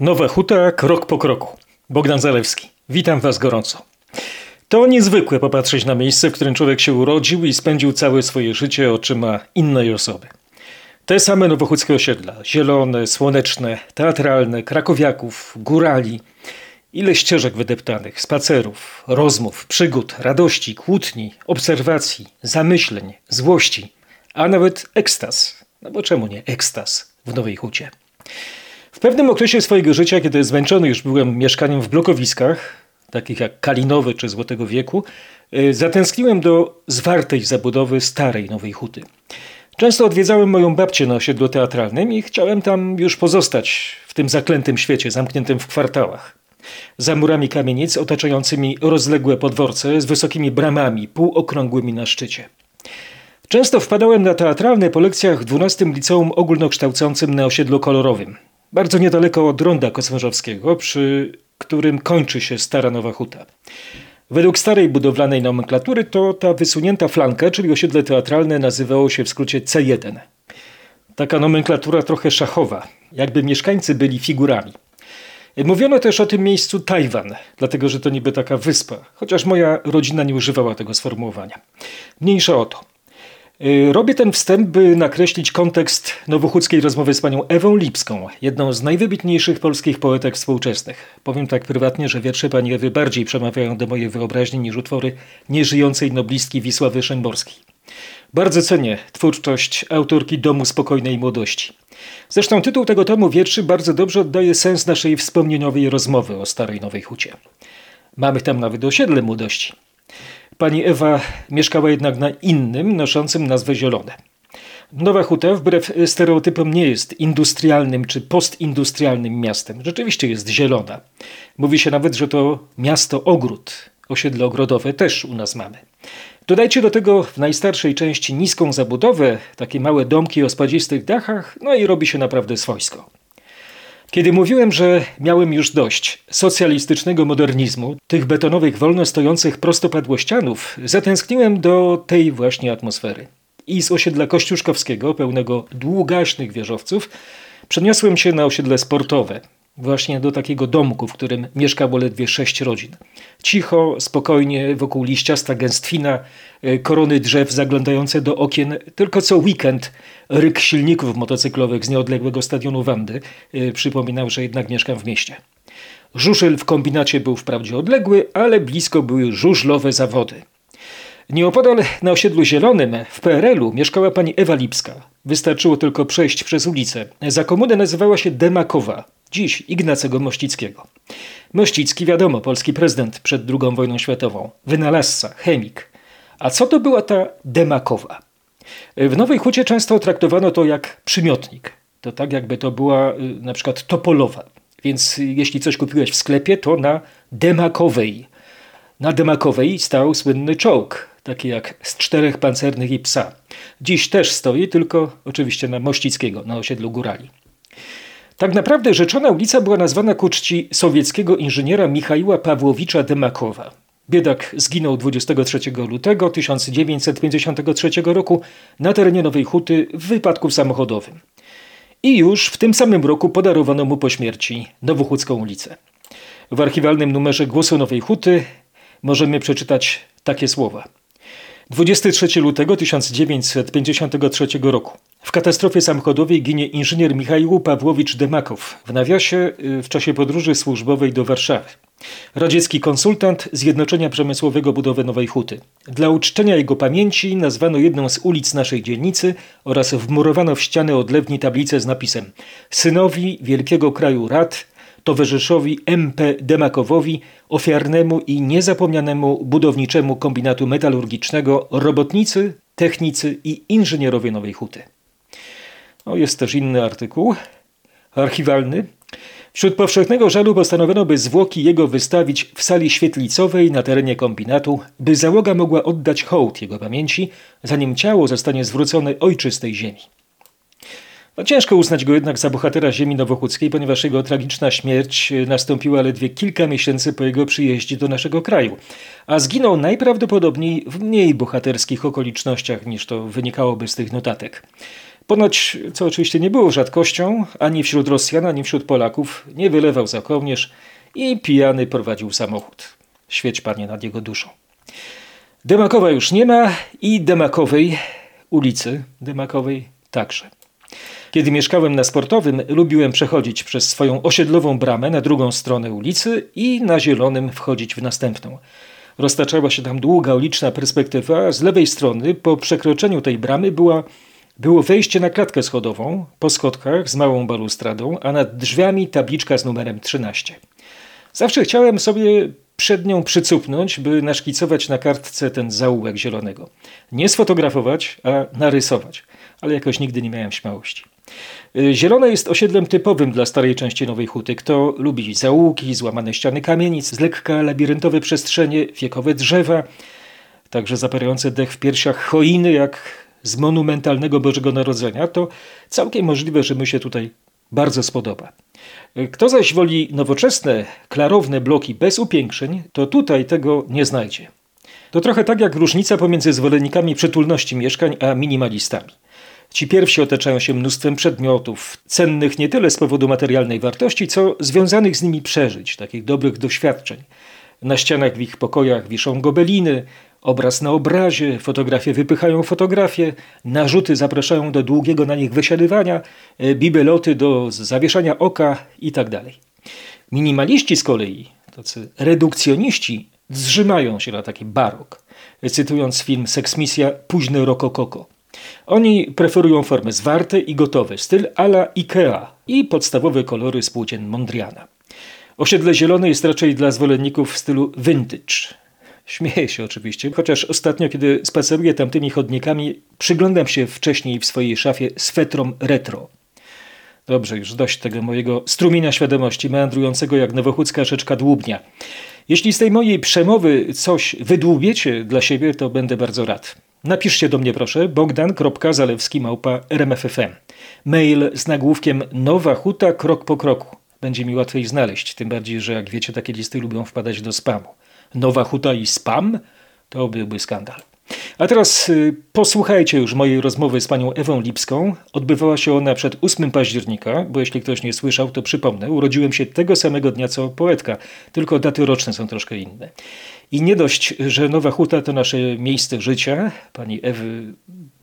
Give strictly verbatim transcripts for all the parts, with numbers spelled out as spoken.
Nowa Huta, krok po kroku. Bogdan Zalewski. Witam Was gorąco. To niezwykłe popatrzeć na miejsce, w którym człowiek się urodził i spędził całe swoje życie oczyma innej osoby. Te same nowochódzkie osiedla, zielone, słoneczne, teatralne, krakowiaków, górali. Ile ścieżek wydeptanych, spacerów, rozmów, przygód, radości, kłótni, obserwacji, zamyśleń, złości, a nawet ekstaz. No bo czemu nie ekstaz w Nowej Hucie? W pewnym okresie swojego życia, kiedy zmęczony już byłem mieszkaniem w blokowiskach, takich jak Kalinowy czy Złotego Wieku, zatęskniłem do zwartej zabudowy starej Nowej Huty. Często odwiedzałem moją babcię na osiedlu teatralnym i chciałem tam już pozostać w tym zaklętym świecie, zamkniętym w kwartałach. Za murami kamienic otaczającymi rozległe podworce z wysokimi bramami półokrągłymi na szczycie. Często wpadałem na teatralne po lekcjach w dwunastym Liceum Ogólnokształcącym na osiedlu Kolorowym, bardzo niedaleko od Ronda Kocmążowskiego, przy którym kończy się Stara Nowa Huta. Według starej budowlanej nomenklatury to ta wysunięta flanka, czyli osiedle teatralne, nazywało się w skrócie C jeden. Taka nomenklatura trochę szachowa, jakby mieszkańcy byli figurami. Mówiono też o tym miejscu Tajwan, dlatego że to niby taka wyspa, chociaż moja rodzina nie używała tego sformułowania. Mniejsza o to. Robię ten wstęp, by nakreślić kontekst nowochódzkiej rozmowy z panią Ewą Lipską, jedną z najwybitniejszych polskich poetek współczesnych. Powiem tak prywatnie, że wiersze pani Ewy bardziej przemawiają do mojej wyobraźni niż utwory nieżyjącej noblistki Wisławy Szymborskiej. Bardzo cenię twórczość autorki Domu Spokojnej Młodości. Zresztą tytuł tego tomu wierszy bardzo dobrze oddaje sens naszej wspomnieniowej rozmowy o Starej Nowej Hucie. Mamy tam nawet osiedle młodości. Pani Ewa mieszkała jednak na innym, noszącym nazwę Zielone. Nowa Huta, wbrew stereotypom, nie jest industrialnym czy postindustrialnym miastem. Rzeczywiście jest zielona. Mówi się nawet, że to miasto-ogród. Osiedle ogrodowe też u nas mamy. Dodajcie do tego w najstarszej części niską zabudowę, takie małe domki o spadzistych dachach, no i robi się naprawdę swojsko. Kiedy mówiłem, że miałem już dość socjalistycznego modernizmu, tych betonowych, wolno stojących prostopadłościanów, zatęskniłem do tej właśnie atmosfery. I z osiedla kościuszkowskiego, pełnego długaśnych wieżowców, przeniosłem się na osiedle sportowe, właśnie do takiego domku, w którym mieszkało ledwie sześć rodzin. Cicho, spokojnie, wokół liściasta gęstwina, korony drzew zaglądające do okien, tylko co weekend ryk silników motocyklowych z nieodległego stadionu Wandy przypominał, że jednak mieszkam w mieście. Żużel w kombinacie był wprawdzie odległy, ale blisko były żużlowe zawody. Nieopodal na osiedlu Zielonym w P R L u mieszkała pani Ewa Lipska. Wystarczyło tylko przejść przez ulicę. Za komunę nazywała się Demakowa, dziś Ignacego Mościckiego. Mościcki, wiadomo, polski prezydent przed drugą wojną światową, wynalazca, chemik. A co to była ta Demakowa? W Nowej Hucie często traktowano to jak przymiotnik. To tak jakby to była na przykład Topolowa. Więc jeśli coś kupiłeś w sklepie, to na Demakowej. Na Demakowej stał słynny czołg, taki jak z czterech pancernych i psa. Dziś też stoi, tylko oczywiście na Mościckiego, na osiedlu Górali. Tak naprawdę rzeczona ulica była nazwana ku czci sowieckiego inżyniera Michała Pawłowicza Demakowa. Biedak zginął dwudziestego trzeciego lutego tysiąc dziewięćset pięćdziesiątego trzeciego roku na terenie Nowej Huty w wypadku samochodowym. I już w tym samym roku podarowano mu po śmierci Nowochódzką ulicę. W archiwalnym numerze Głosu Nowej Huty możemy przeczytać takie słowa. dwudziestego trzeciego lutego tysiąc dziewięćset pięćdziesiątego trzeciego roku. W katastrofie samochodowej ginie inżynier Michał Pawłowicz Demakow, w nawiasie w czasie podróży służbowej do Warszawy. Radziecki konsultant Zjednoczenia Przemysłowego Budowy Nowej Huty. Dla uczczenia jego pamięci nazwano jedną z ulic naszej dzielnicy oraz wmurowano w ścianę odlewni tablicę z napisem Synowi Wielkiego Kraju Rad, towarzyszowi M P Demakowowi, ofiarnemu i niezapomnianemu budowniczemu kombinatu metalurgicznego, robotnicy, technicy i inżynierowie Nowej Huty. O, jest też inny artykuł, archiwalny. Wśród powszechnego żalu postanowiono, by zwłoki jego wystawić w sali świetlicowej na terenie kombinatu, by załoga mogła oddać hołd jego pamięci, zanim ciało zostanie zwrócone ojczystej ziemi. No, ciężko uznać go jednak za bohatera ziemi nowochódzkiej, ponieważ jego tragiczna śmierć nastąpiła ledwie kilka miesięcy po jego przyjeździe do naszego kraju, a zginął najprawdopodobniej w mniej bohaterskich okolicznościach niż to wynikałoby z tych notatek. Ponoć, co oczywiście nie było rzadkością, ani wśród Rosjan, ani wśród Polaków, nie wylewał za kołnierz i pijany prowadził samochód. Świeć Panie nad jego duszą. Demakowa już nie ma i Demakowej, ulicy Demakowej także. Kiedy mieszkałem na Sportowym, lubiłem przechodzić przez swoją osiedlową bramę na drugą stronę ulicy i na Zielonym wchodzić w następną. Roztaczała się tam długa, uliczna perspektywa. Z lewej strony po przekroczeniu tej bramy była, było wejście na klatkę schodową, po schodkach z małą balustradą, a nad drzwiami tabliczka z numerem trzynaście. Zawsze chciałem sobie przed nią przycupnąć, by naszkicować na kartce ten zaułek zielonego. Nie sfotografować, a narysować, ale jakoś nigdy nie miałem śmiałości. Zielone jest osiedlem typowym dla starej części Nowej Huty. Kto lubi zaułki, złamane ściany kamienic, z lekka labiryntowe przestrzenie, wiekowe drzewa, także zapierające dech w piersiach choiny jak z monumentalnego Bożego Narodzenia, to całkiem możliwe, że mu się tutaj bardzo spodoba. Kto zaś woli nowoczesne, klarowne bloki bez upiększeń, to tutaj tego nie znajdzie. To trochę tak jak różnica pomiędzy zwolennikami przytulności mieszkań a minimalistami. Ci pierwsi otaczają się mnóstwem przedmiotów, cennych nie tyle z powodu materialnej wartości, co związanych z nimi przeżyć, takich dobrych doświadczeń. Na ścianach w ich pokojach wiszą gobeliny, obraz na obrazie, fotografie wypychają fotografie, narzuty zapraszają do długiego na nich wysiadywania, bibeloty do zawieszania oka itd. Minimaliści z kolei, tacy redukcjoniści, zrzymają się na taki barok, cytując film Seks-misja, późne rokokoko. Oni preferują formy zwarte i gotowe, styl a la Ikea i podstawowe kolory z płócien Mondriana. Osiedle zielone jest raczej dla zwolenników w stylu vintage. Śmieję się oczywiście, chociaż ostatnio, kiedy spaceruję tamtymi chodnikami, przyglądam się wcześniej w swojej szafie swetrom retro. Dobrze, już dość tego mojego strumienia świadomości, meandrującego jak nowochódzka rzeczka Dłubnia. Jeśli z tej mojej przemowy coś wydłubiecie dla siebie, to będę bardzo rad. Napiszcie do mnie proszę bogdan kropka zalewski małpa r m f f m. Mail z nagłówkiem Nowa Huta krok po kroku. Będzie mi łatwiej znaleźć, tym bardziej, że jak wiecie, takie listy lubią wpadać do spamu. Nowa Huta i spam? To byłby skandal. A teraz y, posłuchajcie już mojej rozmowy z panią Ewą Lipską. Odbywała się ona przed ósmego października, bo jeśli ktoś nie słyszał, to przypomnę, urodziłem się tego samego dnia co poetka, tylko daty roczne są troszkę inne. I nie dość, że Nowa Huta to nasze miejsce życia, pani Ewy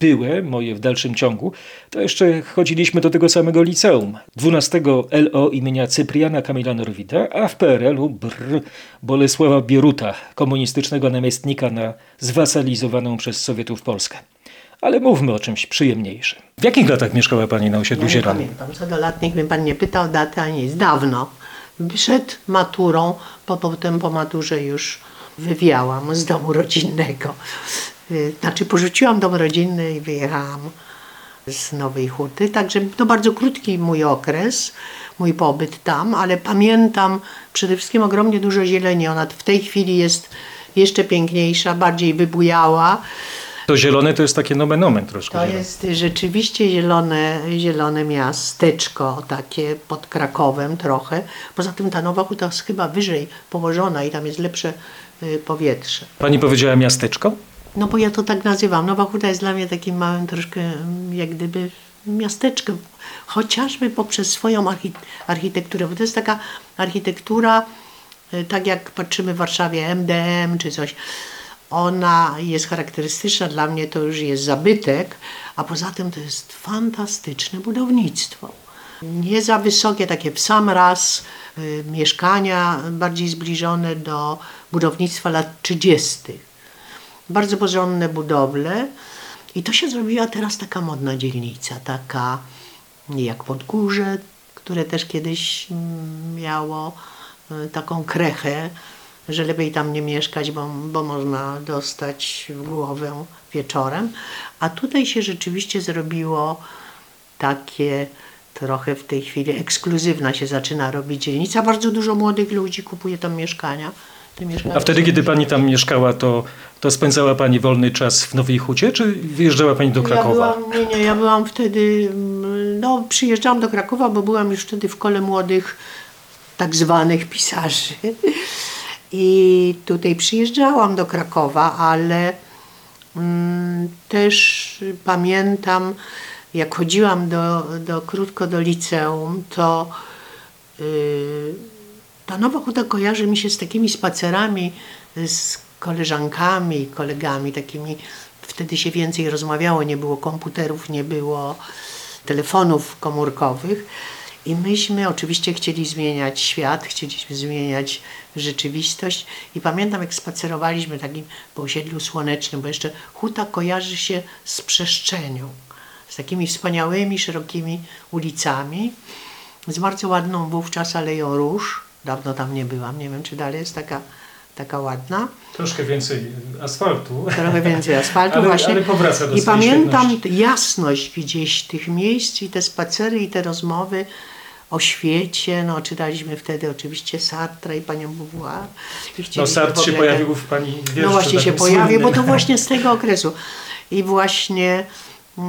byłe, moje w dalszym ciągu, to jeszcze chodziliśmy do tego samego liceum, dwunastego L O imienia Cypriana Kamila Norwida, a w P R L u brr, Bolesława Bieruta, komunistycznego namiestnika na zwasalizowaną przez Sowietów Polskę. Ale mówmy o czymś przyjemniejszym. W jakich latach mieszkała pani na osiedlu Zielonym? Ja nie pamiętam, co do lat, niech mnie pan nie pytał daty, ani nic, dawno. Przed maturą, bo potem po maturze już wywiałam z domu rodzinnego. Znaczy porzuciłam dom rodzinny i wyjechałam z Nowej Huty. Także to bardzo krótki mój okres, mój pobyt tam, ale pamiętam przede wszystkim ogromnie dużo zieleni. Ona w tej chwili jest jeszcze piękniejsza, bardziej wybujała. To zielone to jest takie nomen omen troszkę. To zielone. Jest rzeczywiście zielone, zielone miasteczko, takie pod Krakowem trochę. Poza tym ta Nowa Huta jest chyba wyżej położona i tam jest lepsze y, powietrze. Pani powiedziała miasteczko? No bo ja to tak nazywam. Nowa Huta jest dla mnie takim małym troszkę jak gdyby miasteczkiem. Chociażby poprzez swoją architekturę, bo to jest taka architektura, y, tak jak patrzymy w Warszawie M D M czy coś. Ona jest charakterystyczna, dla mnie to już jest zabytek, a poza tym to jest fantastyczne budownictwo. Nie za wysokie, takie w sam raz, y, mieszkania bardziej zbliżone do budownictwa lat trzydziestych. Bardzo porządne budowle i to się zrobiła teraz taka modna dzielnica, taka jak Podgórze, które też kiedyś miało y, taką krechę, że lepiej tam nie mieszkać, bo, bo można dostać w głowę wieczorem. A tutaj się rzeczywiście zrobiło takie trochę w tej chwili ekskluzywna się zaczyna robić dzielnica. Bardzo dużo młodych ludzi kupuje tam mieszkania. mieszkania A wtedy, kiedy pani tam mieszkała, to, to spędzała pani wolny czas w Nowej Hucie, czy wyjeżdżała pani do Krakowa? Ja byłam, nie, nie, ja byłam wtedy, no przyjeżdżałam do Krakowa, bo byłam już wtedy w kole młodych tak zwanych pisarzy. I tutaj przyjeżdżałam do Krakowa, ale mm, też pamiętam jak chodziłam do, do, krótko do liceum, to yy, ta Nowa Huta kojarzy mi się z takimi spacerami z koleżankami, kolegami takimi. Wtedy się więcej rozmawiało, nie było komputerów, nie było telefonów komórkowych. I myśmy oczywiście chcieli zmieniać świat, chcieliśmy zmieniać rzeczywistość. I pamiętam, jak spacerowaliśmy takim po Osiedlu Słonecznym, bo jeszcze Huta kojarzy się z przestrzenią, z takimi wspaniałymi, szerokimi ulicami, z bardzo ładną wówczas Aleją Róż. Dawno tam nie byłam, nie wiem, czy dalej jest taka, taka ładna. Troszkę więcej asfaltu. Trochę więcej asfaltu, ale, właśnie. Ale powraca do I pamiętam świetności. Jasność gdzieś tych miejsc i te spacery i te rozmowy o świecie. No, czytaliśmy wtedy oczywiście Sartre i panią Beauvoir. No, Sartre się pojawił w pani wierszu. No właśnie się pojawił, bo to właśnie z tego okresu. I właśnie yy,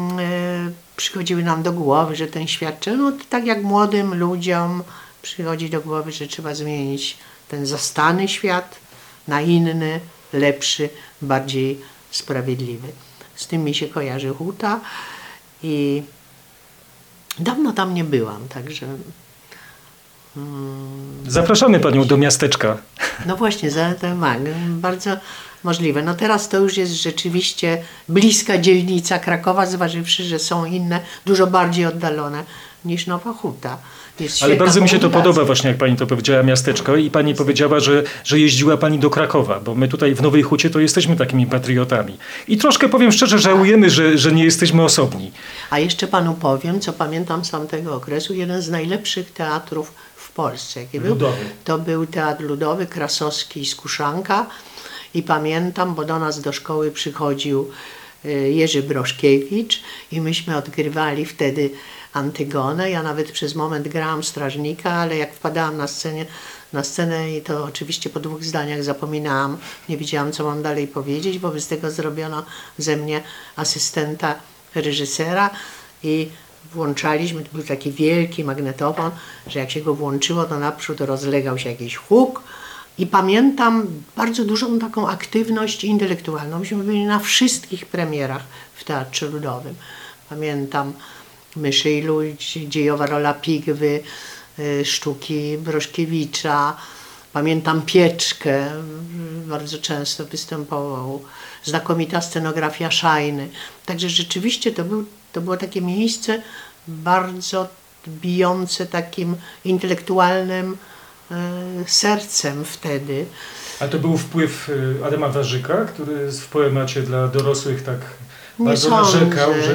przychodziły nam do głowy, że ten świat, no tak jak młodym ludziom przychodzi do głowy, że trzeba zmienić ten zastany świat na inny, lepszy, bardziej sprawiedliwy. Z tym mi się kojarzy Huta i dawno tam nie byłam, także... Hmm, Zapraszamy panią do miasteczka. No właśnie, za, to ma, bardzo możliwe. No teraz to już jest rzeczywiście bliska dzielnica Krakowa, zważywszy, że są inne, dużo bardziej oddalone niż Nowa Huta. Ale bardzo mi się to podoba właśnie, jak pani to powiedziała, miasteczko, i pani powiedziała, że, że jeździła pani do Krakowa, bo my tutaj w Nowej Hucie to jesteśmy takimi patriotami. I troszkę, powiem szczerze, żałujemy, że, że nie jesteśmy osobni. A jeszcze panu powiem, co pamiętam z tamtego okresu, jeden z najlepszych teatrów w Polsce. Jaki był? Ludowy. To był Teatr Ludowy, Krasowski i Skuszanka. I pamiętam, bo do nas do szkoły przychodził Jerzy Broszkiewicz i myśmy odgrywali wtedy Antygonę. Ja nawet przez moment grałam strażnika, ale jak wpadałam na scenę, na scenę i to oczywiście po dwóch zdaniach zapominałam, nie wiedziałam, co mam dalej powiedzieć, wobec tego zrobiono ze mnie asystenta reżysera i włączaliśmy, to był taki wielki magnetofon, że jak się go włączyło, to naprzód rozlegał się jakiś huk. I pamiętam bardzo dużą taką aktywność intelektualną. Myśmy byli na wszystkich premierach w Teatrze Ludowym. Pamiętam Myszy i ludzi, dziejowa rola Pigwy, sztuki Broszkiewicza. Pamiętam Pieczkę, bardzo często występował. Znakomita scenografia Szajny. Także rzeczywiście to, był, to było takie miejsce bardzo bijące takim intelektualnym sercem wtedy. A to był wpływ Adama Ważyka, który w poemacie dla dorosłych tak bardzo narzekał, że...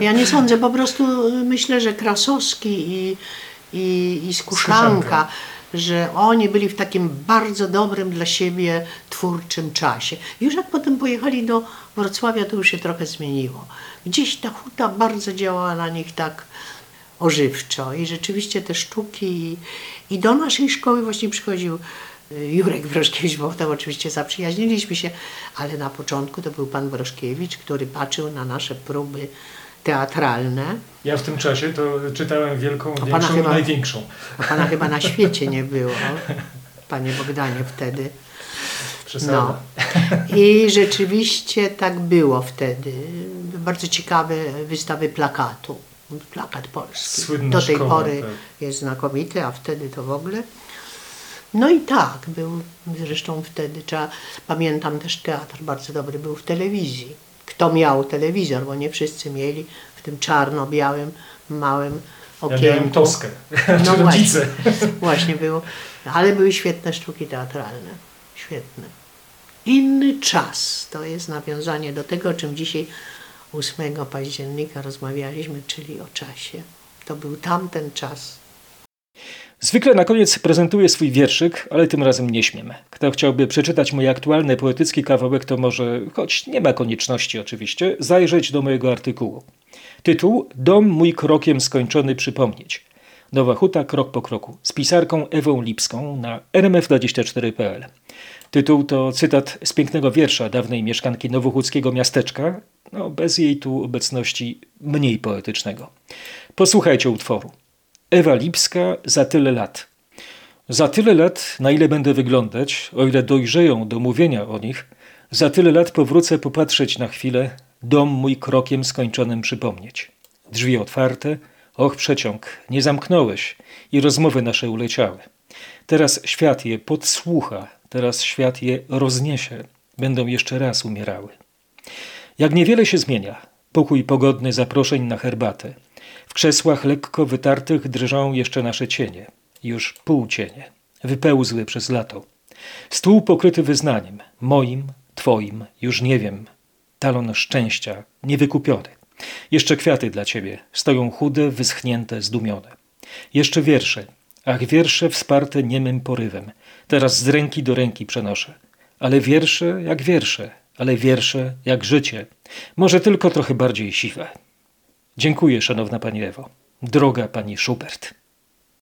Ja nie sądzę, po prostu myślę, że Krasowski i, i, i Skuszanka, Skuszanka, że oni byli w takim bardzo dobrym dla siebie twórczym czasie. Już jak potem pojechali do Wrocławia, to już się trochę zmieniło. Gdzieś ta Huta bardzo działała na nich tak ożywczo i rzeczywiście te sztuki i, i do naszej szkoły właśnie przychodził Jurek Broszkiewicz, bo tam oczywiście zaprzyjaźniliśmy się, ale na początku to był pan Broszkiewicz, który patrzył na nasze próby teatralne. Ja w tym czasie to czytałem wielką, o większą chyba, największą. O pana chyba na świecie nie było, panie Bogdanie, wtedy. No. I rzeczywiście tak było wtedy. Bardzo ciekawe wystawy plakatu. Plakat polski. Słynna do tej szkoła, pory tak. Jest znakomity, a wtedy to w ogóle. No i tak, był zresztą wtedy, trzeba, pamiętam też teatr bardzo dobry był w telewizji. Kto miał telewizor, bo nie wszyscy mieli w tym czarno-białym, małym okienku. Ja miałem Toskę, no rodzice. Właśnie, właśnie było, ale były świetne sztuki teatralne, świetne. Inny czas, to jest nawiązanie do tego, o czym dzisiaj ósmego października rozmawialiśmy, czyli o czasie. To był tamten czas. Zwykle na koniec prezentuję swój wierszyk, ale tym razem nie śmiem. Kto chciałby przeczytać mój aktualny poetycki kawałek, to może, choć nie ma konieczności oczywiście, zajrzeć do mojego artykułu. Tytuł: Dom mój krokiem skończony przypomnieć. Nowa Huta krok po kroku z pisarką Ewą Lipską na r m f dwadzieścia cztery kropka p l. Tytuł to cytat z pięknego wiersza dawnej mieszkanki nowochódzkiego miasteczka, no bez jej tu obecności mniej poetycznego. Posłuchajcie utworu. Ewa Lipska, za tyle lat. Za tyle lat, na ile będę wyglądać, o ile dojrzeją do mówienia o nich, za tyle lat powrócę popatrzeć na chwilę, dom mój krokiem skończonym przypomnieć. Drzwi otwarte, och przeciąg, nie zamknąłeś i rozmowy nasze uleciały. Teraz świat je podsłucha, teraz świat je rozniesie, będą jeszcze raz umierały. Jak niewiele się zmienia, pokój pogodny zaproszeń na herbatę. W krzesłach lekko wytartych drżą jeszcze nasze cienie, już półcienie, wypełzły przez lato. Stół pokryty wyznaniem, moim, twoim, już nie wiem. Talon szczęścia, niewykupiony. Jeszcze kwiaty dla ciebie, stoją chude, wyschnięte, zdumione. Jeszcze wiersze, ach wiersze wsparte niemym porywem. Teraz z ręki do ręki przenoszę. Ale wiersze jak wiersze, ale wiersze jak życie. Może tylko trochę bardziej siwe. Dziękuję, szanowna pani Ewo. Droga pani Schubert.